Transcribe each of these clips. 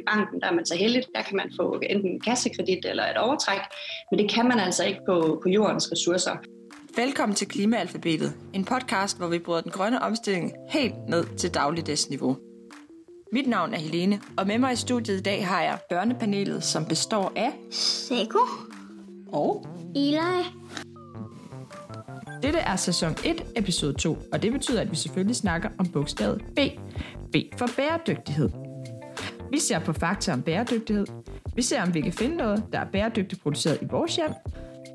i banken, der er man så heldig, der kan man få enten en kassekredit eller et overtræk, men det kan man altså ikke på jordens ressourcer. Velkommen til Klimaalfabetet, en podcast, hvor vi bryder den grønne omstilling helt ned til dagligdagsniveau. Mit navn er Helene, og med mig i studiet i dag har jeg børnepanelet, som består af Seko og Eli. Dette er sæson 1, episode 2, og det betyder, at vi selvfølgelig snakker om bogstavet B. B for bæredygtighed. Vi ser på fakta om bæredygtighed. Vi ser, om vi kan finde noget, der er bæredygtigt produceret i vores hjem.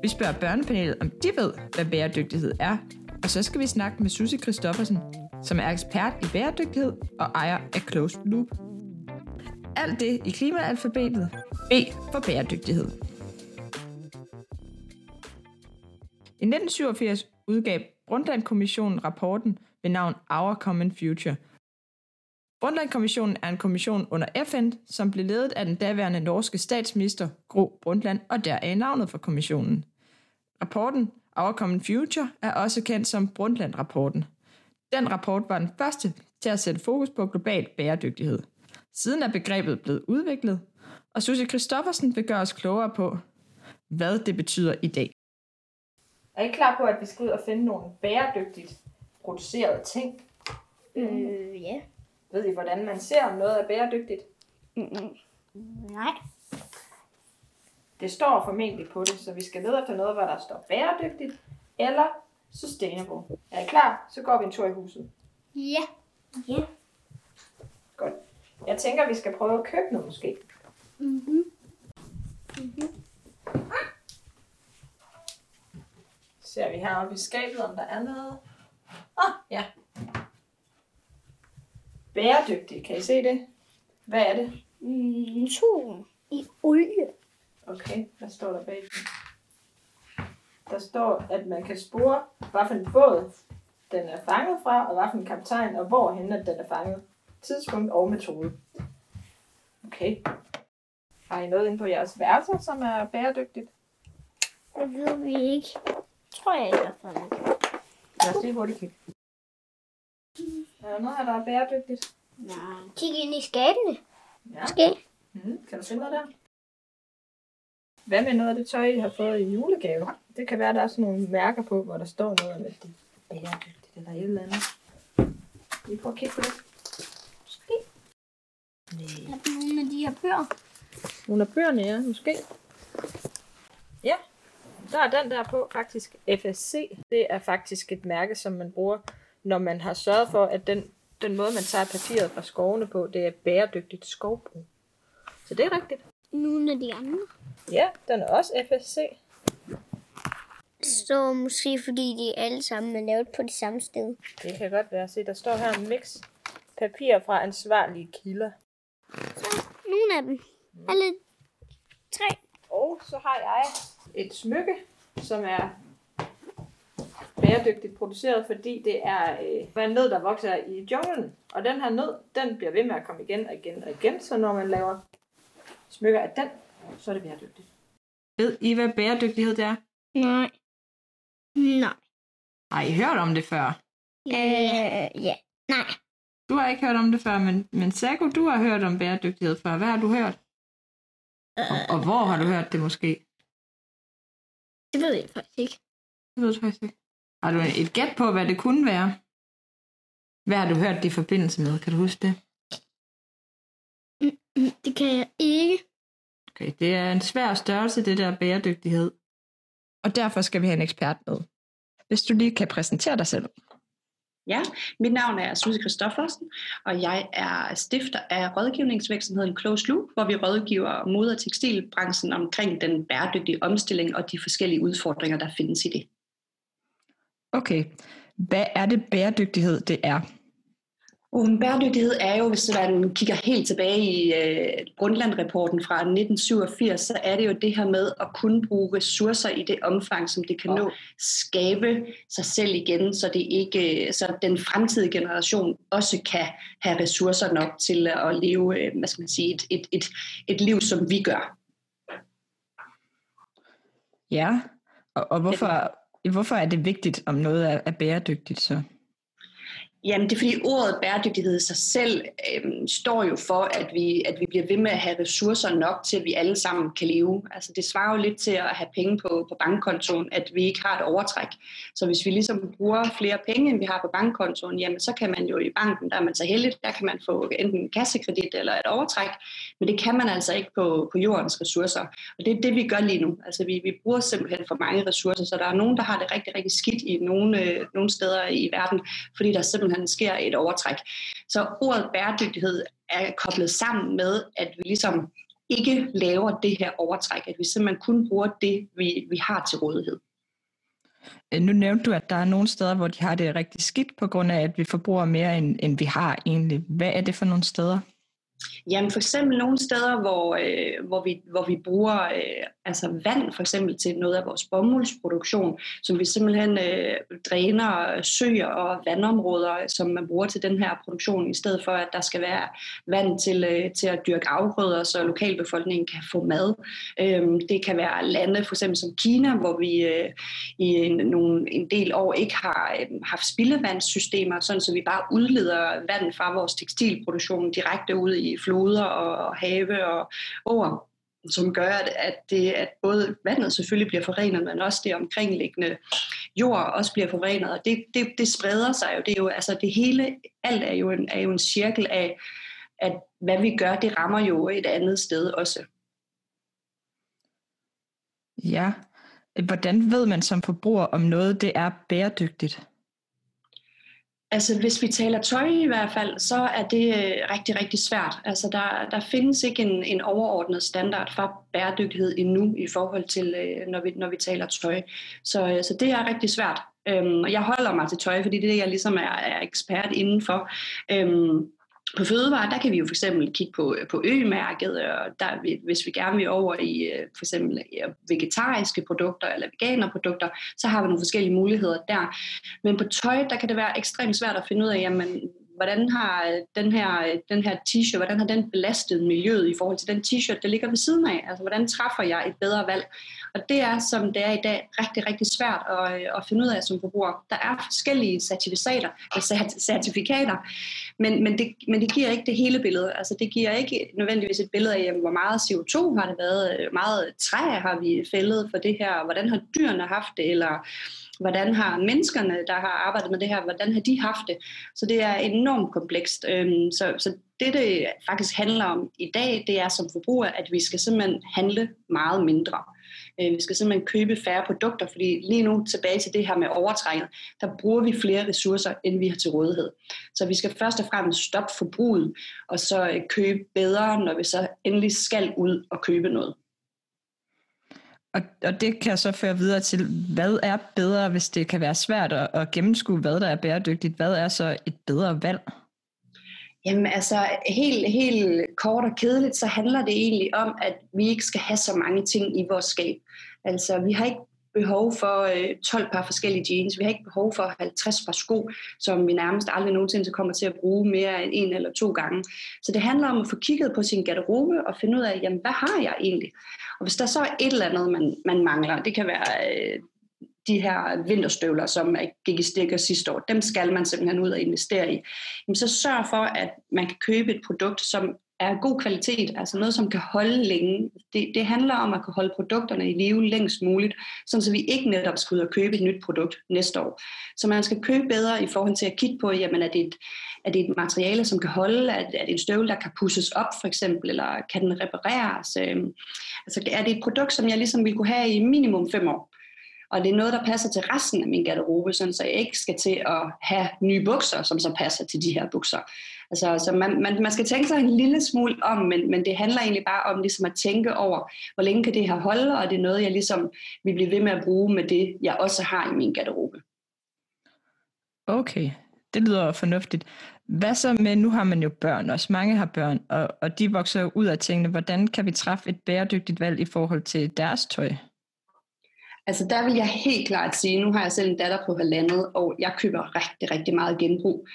Vi spørger børnepanelet, om de ved, hvad bæredygtighed er. Og så skal vi snakke med Susse Kristoffersen, som er ekspert i bæredygtighed og ejer af Closed Loop. Alt det i Klimaalfabetet. B for bæredygtighed. I 1987 udgav Brundtland Kommissionen rapporten ved navn Our Common Future. Brundtland Kommissionen er en kommission under FN, som blev ledet af den daværende norske statsminister Gro Brundtland, og deraf navnet for kommissionen. Rapporten Our Common Future er også kendt som Brundtland-rapporten. Den rapport var den første til at sætte fokus på global bæredygtighed. Siden er begrebet blevet udviklet, og Susse Kristoffersen vil gøre os klogere på, hvad det betyder i dag. Er I klar på, at vi skal ud og finde nogle bæredygtigt producerede ting? Ja. Ved I, hvordan man ser, om noget er bæredygtigt? Nej. Det står formentlig på det, så vi skal lede efter noget, hvor der står bæredygtigt eller sustainable. Er I klar? Så går vi en tur i huset. Ja. Godt. Jeg tænker, vi skal prøve at købe noget måske. Ser vi heroppe i skabet, om der er noget. Ja. Bæredygtig, kan I se det? Hvad er det? Naturen i olie. Okay, hvad står der bag? Der står, at man kan spore, hvilken båd den er fanget fra, og hvilken kaptajn, og hvorhen den er fanget. Tidspunkt og metode. Okay. Har I noget inde på jeres værelser, som er bæredygtigt? Det ved vi ikke. Tror jeg i hvert fald ikke. Lad os lige hurtigt kigge. Er der noget her, der er bæredygtigt? Nej. Kig ind i skabene. Ja. Måske. Kan du se noget der? Hvad med noget af det tøj, I har fået i julegave? Det kan være, der er sådan nogle mærker på, hvor der står noget om, at det er bæredygtigt eller et eller andet. Vi prøver at kigge på det. Måske. Der er nogle af de her bøger. Nogle af bøgerne, ja. Måske. Ja. Der er den der på, faktisk FSC. Det er faktisk et mærke, som man bruger, når man har sørget for, at den måde, man tager papiret fra skovene på, det er bæredygtigt skovbrug. Så det er rigtigt. Nogle af de andre. Ja, den er også FSC. Så måske fordi de alle sammen er lavet på det samme sted. Det kan godt være. Se, der står her en mix papir fra ansvarlige kilder. Så nogle af dem. Alle tre. Og så har jeg et smykke, som er bæredygtigt produceret, fordi det er en nød, der vokser i junglen. Og den her nød, den bliver ved med at komme igen og igen. Så når man laver smykker af den, så er det bæredygtigt. Ved I, hvad bæredygtighed det er? Nej. Har I hørt om det før? Ja. Nej. Du har ikke hørt om det før, men Seko, du har hørt om bæredygtighed før. Hvad har du hørt? Og hvor har du hørt det måske? Det ved jeg faktisk ikke. Har du et gæt på, hvad det kunne være? Hvad har du hørt det i forbindelse med? Kan du huske det? Det kan jeg ikke. Okay, det er en svær størrelse, det der bæredygtighed. Og derfor skal vi have en ekspert med. Hvis du lige kan præsentere dig selv. Ja, mit navn er Susse Kristoffersen, og jeg er stifter af rådgivningsvirksomheden Closed Loop, hvor vi rådgiver mode- og tekstilbranchen omkring den bæredygtige omstilling og de forskellige udfordringer, der findes i det. Okay, hvad er det bæredygtighed, det er? Bæredygtighed er jo, hvis man kigger helt tilbage i Brundtland-rapporten fra 1987, så er det jo det her med at kunne bruge ressourcer i det omfang, som det kan nå, skabe sig selv igen, så den fremtidige generation også kan have ressourcer nok til at leve et liv, som vi gør. Ja, og hvorfor er det vigtigt, om noget er bæredygtigt så? Jamen, det er fordi ordet bæredygtighed i sig selv står jo for, at vi bliver ved med at have ressourcer nok til, at vi alle sammen kan leve. Altså, det svarer jo lidt til at have penge på bankkontoen, at vi ikke har et overtræk. Så hvis vi ligesom bruger flere penge, end vi har på bankkontoen, jamen så kan man jo i banken, der er man så heldig, der kan man få enten en kassekredit eller et overtræk. Men det kan man altså ikke på jordens ressourcer. Og det er det, vi gør lige nu. Altså, vi bruger simpelthen for mange ressourcer, så der er nogen, der har det rigtig, rigtig skidt i nogle steder i verden, fordi der simpelthen sker et overtræk. Så ordet bæredygtighed er koblet sammen med, at vi ligesom ikke laver det her overtræk, at vi simpelthen kun bruger det, vi har til rådighed. Nu nævnte du, at der er nogle steder, hvor de har det rigtig skidt, på grund af, at vi forbruger mere, end vi har egentlig. Hvad er det for nogle steder? Jamen for eksempel nogle steder, hvor vi bruger altså vand for eksempel til noget af vores bomuldsproduktion, som vi simpelthen dræner søer og vandområder, som man bruger til den her produktion, i stedet for at der skal være vand til at dyrke afgrøder, så lokalbefolkningen kan få mad. Det kan være lande for eksempel som Kina, hvor vi i en del år ikke har haft spildevandssystemer, sådan så vi bare udleder vand fra vores tekstilproduktion direkte ud i floder og have og åer, som gør, at både vandet selvfølgelig bliver forurenet, men også det omkringliggende jord også bliver forurenet, og det spreder sig jo. Det er jo altså det hele, alt er jo en cirkel af, at hvad vi gør, det rammer jo et andet sted også. Ja, hvordan ved man som forbruger, om noget det er bæredygtigt? Altså hvis vi taler tøj i hvert fald, så er det rigtig, rigtig svært. Altså der findes ikke en overordnet standard for bæredygtighed endnu i forhold til, når vi taler tøj. Så det er rigtig svært. Og jeg holder mig til tøj, fordi det er det, jeg ligesom er ekspert indenfor. På fødevarer, der kan vi jo for eksempel kigge på ø-mærket, og der, hvis vi gerne vil over i for eksempel vegetariske produkter eller veganerprodukter, så har vi nogle forskellige muligheder der. Men på tøj, der kan det være ekstremt svært at finde ud af, jamen, hvordan har den her t-shirt, hvordan har den belastet miljøet i forhold til den t-shirt, der ligger ved siden af? Altså, hvordan træffer jeg et bedre valg? Og det er, som det er i dag, rigtig, rigtig svært at finde ud af som forbruger. Der er forskellige certifikater, men det giver ikke det hele billede. Altså, det giver ikke nødvendigvis et billede af, jamen, hvor meget CO2 har det været, hvor meget træ har vi fældet for det her, hvordan har dyrene haft det, eller hvordan har menneskerne, der har arbejdet med det her, hvordan har de haft det? Så det er enormt komplekst. Så det faktisk handler om i dag, det er som forbruger, at vi skal simpelthen handle meget mindre. Vi skal simpelthen købe færre produkter, fordi lige nu, tilbage til det her med overtrækket, der bruger vi flere ressourcer, end vi har til rådighed. Så vi skal først og fremmest stoppe forbruget, og så købe bedre, når vi så endelig skal ud og købe noget. Og det kan så føre videre til, hvad er bedre, hvis det kan være svært at gennemskue, hvad der er bæredygtigt? Hvad er så et bedre valg? Jamen altså, helt kort og kedeligt, så handler det egentlig om, at vi ikke skal have så mange ting i vores skab. Altså, vi har ikke behov for 12 par forskellige jeans. Vi har ikke behov for 50 par sko, som vi nærmest aldrig nogensinde kommer til at bruge mere end en eller to gange. Så det handler om at få kigget på sin garderobe og finde ud af, jamen, hvad har jeg egentlig? Og hvis der så er et eller andet, man mangler, det kan være de her vinterstøvler, som gik i stykker sidste år, dem skal man simpelthen ud og investere i. Jamen, så sørg for, at man kan købe et produkt, som er god kvalitet, altså noget, som kan holde længe. Det handler om at kunne holde produkterne i live længst muligt, sådan så vi ikke netop skal ud og købe et nyt produkt næste år. Så man skal købe bedre i forhold til at kigge på, jamen, er det et materiale, som kan holde, er det en støvle, der kan pusses op for eksempel, eller kan den repareres? Altså er det et produkt, som jeg ligesom ville kunne have i minimum 5 år? Og det er noget, der passer til resten af min garderobe, sådan så jeg ikke skal til at have nye bukser, som så passer til de her bukser. Altså, så man skal tænke sig en lille smule om, men det handler egentlig bare om ligesom at tænke over, hvor længe kan det her holde, og det er noget, jeg ligesom vil blive ved med at bruge med det, jeg også har i min garderobe. Okay, det lyder fornuftigt. Hvad så med, nu har man jo børn også, mange har børn, og de vokser jo ud af tingene. Hvordan kan vi træffe et bæredygtigt valg i forhold til deres tøj? Altså der vil jeg helt klart sige, nu har jeg selv en datter på 1,5, og jeg køber rigtig, rigtig meget genbrug.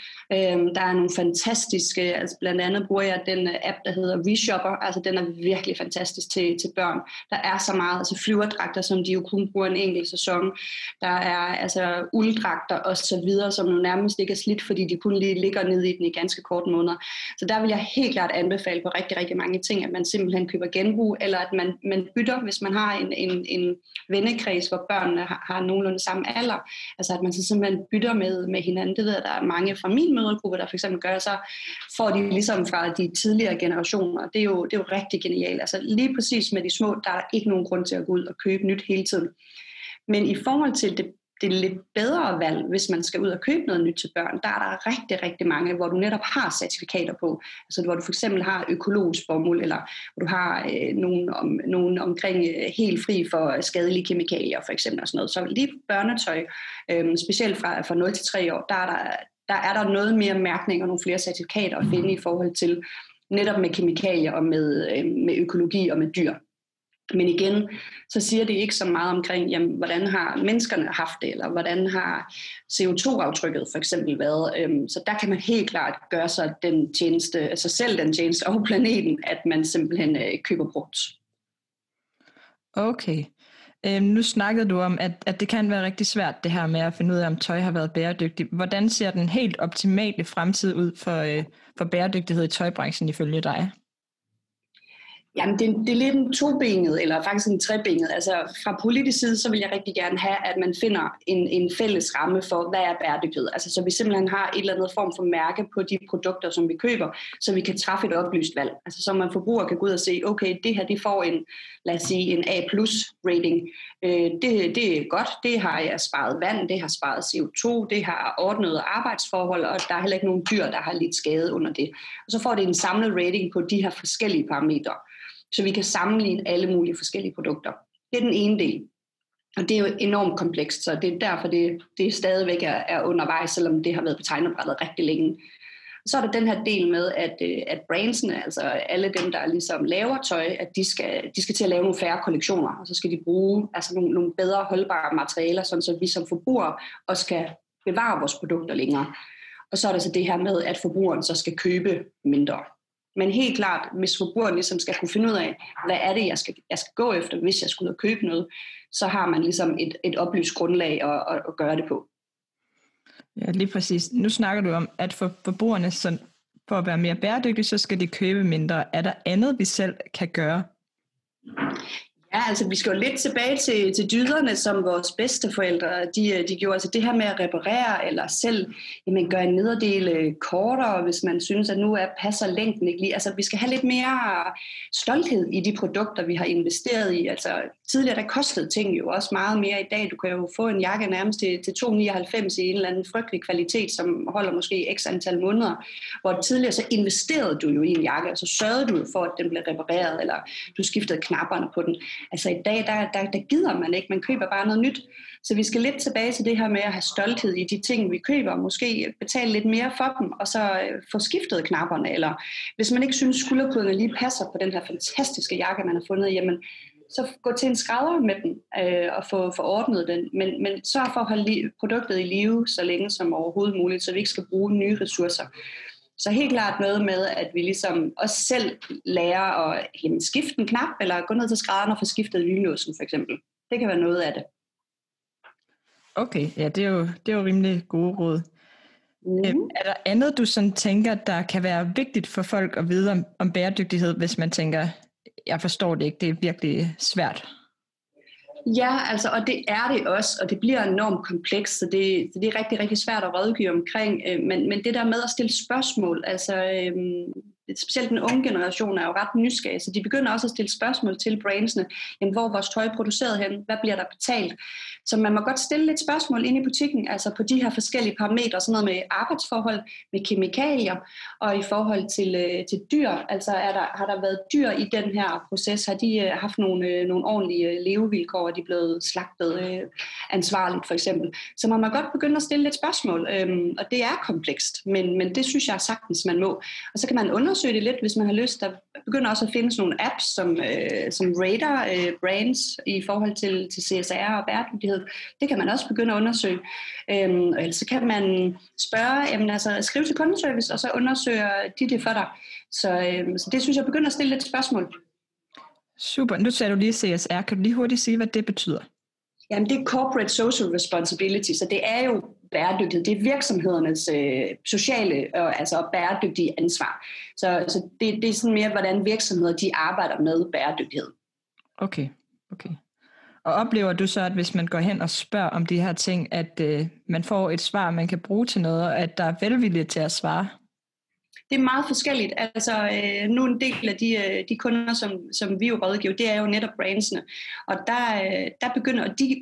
Der er nogle fantastiske, altså blandt andet bruger jeg den app, der hedder Reshopper, altså den er virkelig fantastisk til børn. Der er så meget, altså flyverdragter, som de jo kun bruger en enkelt sæson. Der er altså ulddragter og så videre, som jo nærmest ikke er slidt, fordi de kun lige ligger nede i den i ganske kort måneder. Så der vil jeg helt klart anbefale på rigtig, rigtig mange ting, at man simpelthen køber genbrug, eller at man bytter, hvis man har en vennekreds, hvor børnene har nogenlunde samme alder. Altså at man så simpelthen bytter med hinanden. Det ved jeg, der er mange fra min mødregruppe, der for eksempel gør, så får de ligesom fra de tidligere generationer. Det er jo rigtig genialt. Altså lige præcis med de små, der er ikke nogen grund til at gå ud og købe nyt hele tiden. Men i forhold til det lidt bedre valg, hvis man skal ud og købe noget nyt til børn, der er der rigtig, rigtig mange, hvor du netop har certifikater på. Altså hvor du for eksempel har økologisk bomuld, eller hvor du har nogle omkring helt fri for skadelige kemikalier for eksempel og sådan noget. Så lige børnetøj, specielt fra 0 til 3 år, der er der noget mere mærkning og nogle flere certifikater at finde i forhold til netop med kemikalier og med økologi og med dyr. Men igen, så siger det ikke så meget omkring, jamen, hvordan har menneskerne haft det, eller hvordan har CO2-aftrykket for eksempel været. Så der kan man helt klart gøre sig den tjeneste og planeten, at man simpelthen køber brugt. Okay. Nu snakkede du om, at det kan være rigtig svært, det her med at finde ud af, om tøj har været bæredygtigt. Hvordan ser den helt optimale fremtid ud for bæredygtighed i tøjbranchen ifølge dig? Jamen, det er lidt en tobenet, eller faktisk en trebenet. Altså, fra politisk side, så vil jeg rigtig gerne have, at man finder en fælles ramme for, hvad er bæredygtighed. Altså, så vi simpelthen har et eller andet form for mærke på de produkter, som vi køber, så vi kan træffe et oplyst valg. Altså, så man forbruger kan gå ud og se, okay, det her, det får en, lad os sige, en A+-rating. Det er godt, det har jeg sparet vand, det har sparet CO2, det har ordnet arbejdsforhold, og der er heller ikke nogen dyr, der har lidt skade under det. Og så får det en samlet rating på de her forskellige parametre, så vi kan sammenligne alle mulige forskellige produkter. Det er den ene del, og det er jo enormt komplekst, så det er derfor, det stadigvæk er undervejs, selvom det har været på tegnebrættet rigtig længe. Så er der den her del med, at brandsene, altså alle dem, der ligesom laver tøj, at de skal til at lave nogle færre kollektioner, og så skal de bruge altså nogle bedre holdbare materialer, sådan så vi som forbrugere også kan bevare vores produkter længere. Og så er der så det her med, at forbrugeren så skal købe mindre. Men helt klart, hvis forbrugeren ligesom skal kunne finde ud af, hvad er det, jeg skal gå efter, hvis jeg skal ud og købe noget, så har man ligesom et oplyst grundlag at gøre det på. Ja, lige præcis. Nu snakker du om, at for forbrugerne, så for at være mere bæredygtige, så skal de købe mindre. Er der andet, vi selv kan gøre? Ja, altså vi skal jo lidt tilbage til dyderne, som vores bedsteforældre, de gjorde. Altså det her med at reparere eller selv, jamen gøre en nederdel kortere, hvis man synes, at nu passer længden ikke lige. Altså vi skal have lidt mere stolthed i de produkter, vi har investeret i. Altså tidligere, der kostede ting jo også meget mere i dag. Du kan jo få en jakke nærmest til 2,99 i en eller anden frygtelig kvalitet, som holder måske x antal måneder. Hvor tidligere så investerede du jo i en jakke, og så sørgede du for, at den blev repareret, eller du skiftede knapperne på den. Altså i dag, der gider man ikke, man køber bare noget nyt. Så vi skal lidt tilbage til det her med at have stolthed i de ting, vi køber, måske betale lidt mere for dem, og så få skiftet knapperne. Eller hvis man ikke synes, skulderkloderne lige passer på den her fantastiske jakke, man har fundet, jamen så gå til en skrædder med den og få ordnet den. Men sørg for at holde produktet i live så længe som overhovedet muligt, så vi ikke skal bruge nye ressourcer. Så helt klart noget med, at vi ligesom også selv lærer at skifte en knap, eller gå ned til skrædderen og få skiftet lynlåsen for eksempel. Det kan være noget af det. Okay, ja, det er jo rimelig gode råd. Er der andet, du sådan tænker, der kan være vigtigt for folk at vide om bæredygtighed, hvis man tænker, jeg forstår det ikke, det er virkelig svært? Ja, altså, og det er det også, og det bliver enormt komplekst, så det er rigtig, rigtig svært at rådgive omkring, men det der med at stille spørgsmål, altså specielt den unge generation er jo ret nysgerrig, så de begynder også at stille spørgsmål til brandsene, jamen, hvor vores tøj er produceret hen, hvad bliver der betalt? Så man må godt stille lidt spørgsmål inde i butikken, altså på de her forskellige parametre, sådan noget med arbejdsforhold, med kemikalier, og i forhold til dyr, altså har der været dyr i den her proces, har de haft nogle ordentlige levevilkår, og de er blevet slagtet ansvarligt for eksempel. Så man må godt begynde at stille lidt spørgsmål, og det er komplekst, men det synes jeg sagtens man må, og så kan man undersøge undersøge det lidt, hvis man har lyst. Der begynder også at findes nogle apps, som rater brands i forhold til CSR og bæredygtighed. Det kan man også begynde at undersøge. Og ellers så kan man spørge, jamen, altså, skrive til kundeservice, og så undersøger de det for dig. Så det synes jeg begynder at stille lidt spørgsmål. Super. Nu sagde du lige CSR. Kan du lige hurtigt sige, hvad det betyder? Jamen, det er corporate social responsibility, så det er jo bæredygtighed. Det er virksomhedernes sociale og bæredygtige ansvar. Så det er sådan mere, hvordan virksomheder de arbejder med bæredygtighed. Okay. Og oplever du så, at hvis man går hen og spørger om de her ting, at man får et svar, man kan bruge til noget, og at der er velvilje til at svare? Det er meget forskelligt. Nu en del af de kunder, som vi jo rådgiver, det er jo netop brandsene. Og de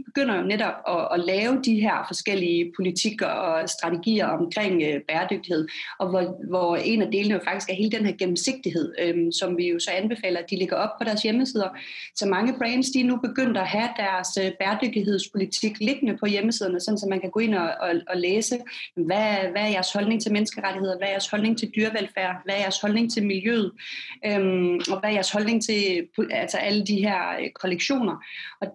begynder jo netop at lave de her forskellige politikker og strategier omkring bæredygtighed. Og hvor en af delene jo faktisk er hele den her gennemsigtighed, som vi jo så anbefaler, at de ligger op på deres hjemmesider. Så mange brands, de er nu begyndt at have deres bæredygtighedspolitik liggende på hjemmesiderne, sådan så man kan gå ind og læse, hvad er jeres holdning til menneskerettigheder, hvad er jeres holdning til dyreværn, hvad er jeres holdning til miljøet, og hvad er jeres holdning til alle de her kollektioner. Og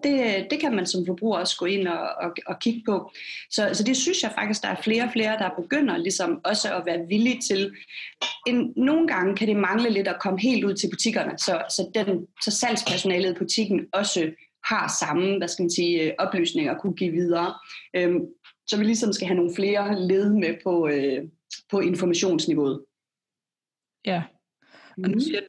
det kan man som forbruger også gå ind og kigge på. Så det synes jeg faktisk, der er flere og flere, der begynder ligesom også at være villige til. Nogle gange kan det mangle lidt at komme helt ud til butikkerne, så salgspersonalet i butikken også har samme, oplysninger at kunne give videre. Så vi ligesom skal have nogle flere led med på informationsniveauet. Ja, og nu siger du,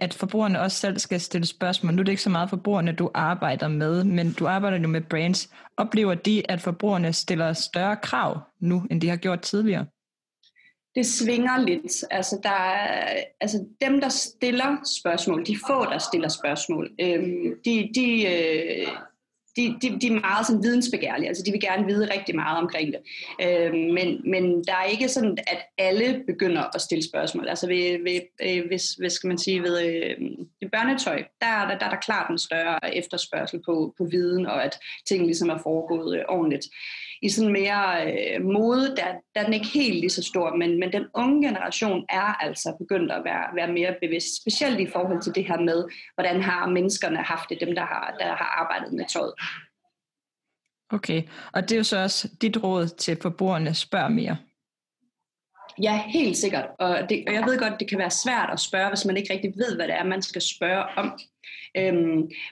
at forbrugerne også selv skal stille spørgsmål. Nu er det ikke så meget forbrugerne, du arbejder med, men du arbejder jo med brands. Oplever de, at forbrugerne stiller større krav nu, end de har gjort tidligere? Det svinger lidt. Dem, der stiller spørgsmål, de få, der stiller spørgsmål, de er meget sådan vidensbegærlige, de vil gerne vide rigtig meget omkring det. Men der er ikke sådan, at alle begynder at stille spørgsmål. Ved børnetøj, der er klart en større efterspørgsel på viden, og at ting ligesom er foregået ordentligt. I sådan mere mode, der er den ikke helt lige så stor, men den unge generation er altså begyndt at være mere bevidst, specielt i forhold til det her med, hvordan har menneskerne haft det, dem der har arbejdet med tøjet. Okay, og det er jo så også dit råd til forbrugerne, spørg mere. Ja, helt sikkert. Og jeg ved godt, det kan være svært at spørge, hvis man ikke rigtig ved, hvad det er, man skal spørge om.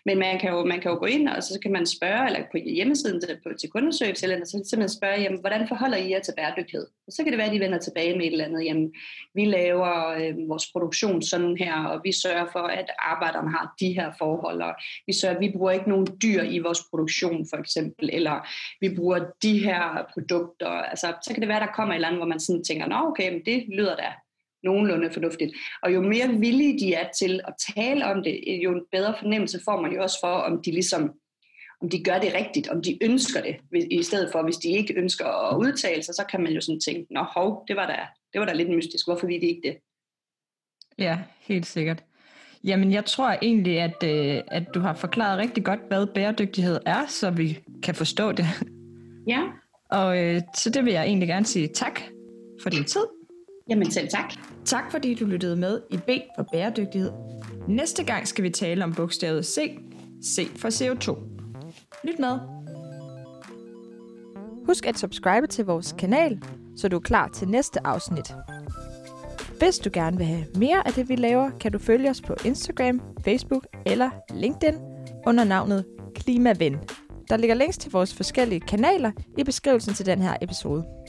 Men man kan jo gå ind, og så kan man spørge, eller på hjemmesiden til kundeservice, eller så simpelthen spørge, jamen, hvordan forholder I jer til bæredygtighed? Og så kan det være, at de vender tilbage med et eller andet. Jamen, vi laver vores produktion sådan her, og vi sørger for, at arbejderne har de her forhold, og vi bruger ikke nogen dyr i vores produktion, for eksempel, eller vi bruger de her produkter. Så kan det være, der kommer et eller andet, hvor man sådan tænker, nå okay, men det lyder da nogenlunde fornuftigt. Og jo mere villige de er til at tale om det, jo en bedre fornemmelse får man jo også for, om de ligesom, om de gør det rigtigt, om de ønsker det, i stedet for, hvis de ikke ønsker at udtale sig, så kan man jo sådan tænke, nå hov, det var da lidt mystisk, hvorfor ville de ikke det? Ja, helt sikkert. Jamen, jeg tror egentlig, at du har forklaret rigtig godt, hvad bæredygtighed er, så vi kan forstå det. Ja. Og så det vil jeg egentlig gerne sige tak for din tid. Jamen selv tak. Tak fordi du lyttede med i B for bæredygtighed. Næste gang skal vi tale om bogstavet C. C for CO2. Lyt med. Husk at subscribe til vores kanal, så du er klar til næste afsnit. Hvis du gerne vil have mere af det, vi laver, kan du følge os på Instagram, Facebook eller LinkedIn under navnet Klimaven. Der ligger links til vores forskellige kanaler i beskrivelsen til den her episode.